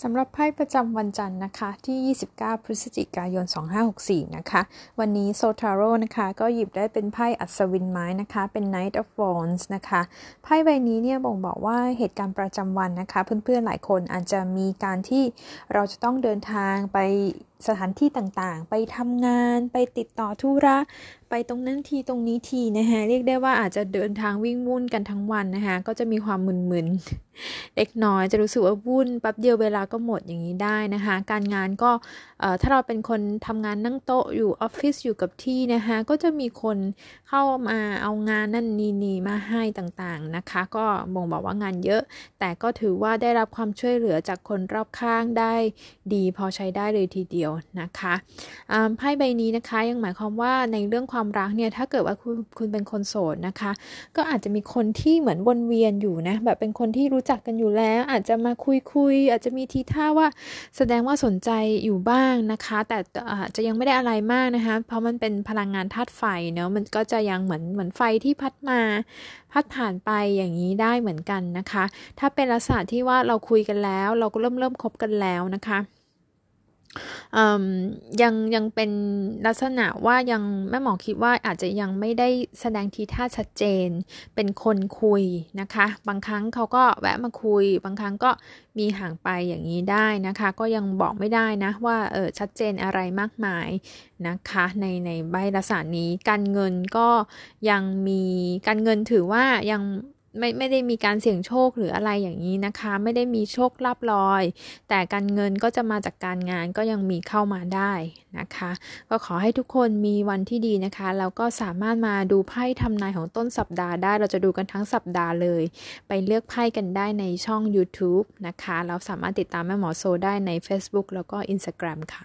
สำหรับไพ่ประจำวันจันทร์นะคะที่29พฤศจิกายน2564นะคะวันนี้โซทาโร่นะคะก็หยิบได้เป็นไพ่อัศวินไม้นะคะเป็น Knight of Wands นะคะไพ่ใบนี้เนี่ยบ่งบอกว่าเหตุการณ์ประจำวันนะคะเพื่อนๆหลายคนอาจจะมีการที่เราจะต้องเดินทางไปสถานที่ต่างๆไปทำงานไปติดต่อธุระไปตรงนั้นทีตรงนี้ทีนะคะเรียกได้ว่าอาจจะเดินทางวิ่งวุ่นกันทั้งวันนะคะก็จะมีความมึนๆเล็กน้อยจะรู้สึกว่าวุ่นแป๊บเดียวเวลาก็หมดอย่างนี้ได้นะคะการงานก็ถ้าเราเป็นคนทำงานนั่งโต๊ะอยู่ออฟฟิศอยู่กับที่นะคะก็จะมีคนเข้ามาเอางานนั่นนี่มาให้ต่างๆนะคะก็บ่งบอกว่างานเยอะแต่ก็ถือว่าได้รับความช่วยเหลือจากคนรอบข้างได้ดีพอใช้ได้เลยทีเดียวนะคะไพ่ใบนี้นะคะยังหมายความว่าในเรื่องความรักเนี่ยถ้าเกิดว่าคุณเป็นคนโสดนะคะก็อาจจะมีคนที่เหมือนวนเวียนอยู่นะแบบเป็นคนที่รู้จักกันอยู่แล้วอาจจะมาคุยอาจจะมีทีท่าว่าแสดงว่าสนใจอยู่บ้างนะคะแต่อาจจะยังไม่ได้อะไรมากนะคะเพราะมันเป็นพลังงานธาตุไฟเนาะมันก็จะยังเหมือนไฟที่พัดมาพัดผ่านไปอย่างนี้ได้เหมือนกันนะคะถ้าเป็นลักษณะที่ว่าเราคุยกันแล้วเราก็เริ่มคบกันแล้วนะคะยังเป็นลักษณะว่ายังแม่หมอคิดว่าอาจจะยังไม่ได้แสดงทีท่าชัดเจนเป็นคนคุยนะคะบางครั้งเขาก็แวะมาคุยบางครั้งก็มีห่างไปอย่างนี้ได้นะคะก็ยังบอกไม่ได้นะว่าชัดเจนอะไรมากมายนะคะในใบลักษณะนี้การเงินก็ยังมีการเงินถือว่ายังไม่ได้มีการเสี่ยงโชคหรืออะไรอย่างนี้นะคะไม่ได้มีโชคลาภลอยแต่การเงินก็จะมาจากการงานก็ยังมีเข้ามาได้นะคะก็ขอให้ทุกคนมีวันที่ดีนะคะแล้วก็สามารถมาดูไพ่ทำนายของต้นสัปดาห์ได้เราจะดูกันทั้งสัปดาห์เลยไปเลือกไพ่กันได้ในช่อง YouTube นะคะแล้วสามารถติดตามแม่หมอโซได้ใน Facebook แล้วก็ Instagram ค่ะ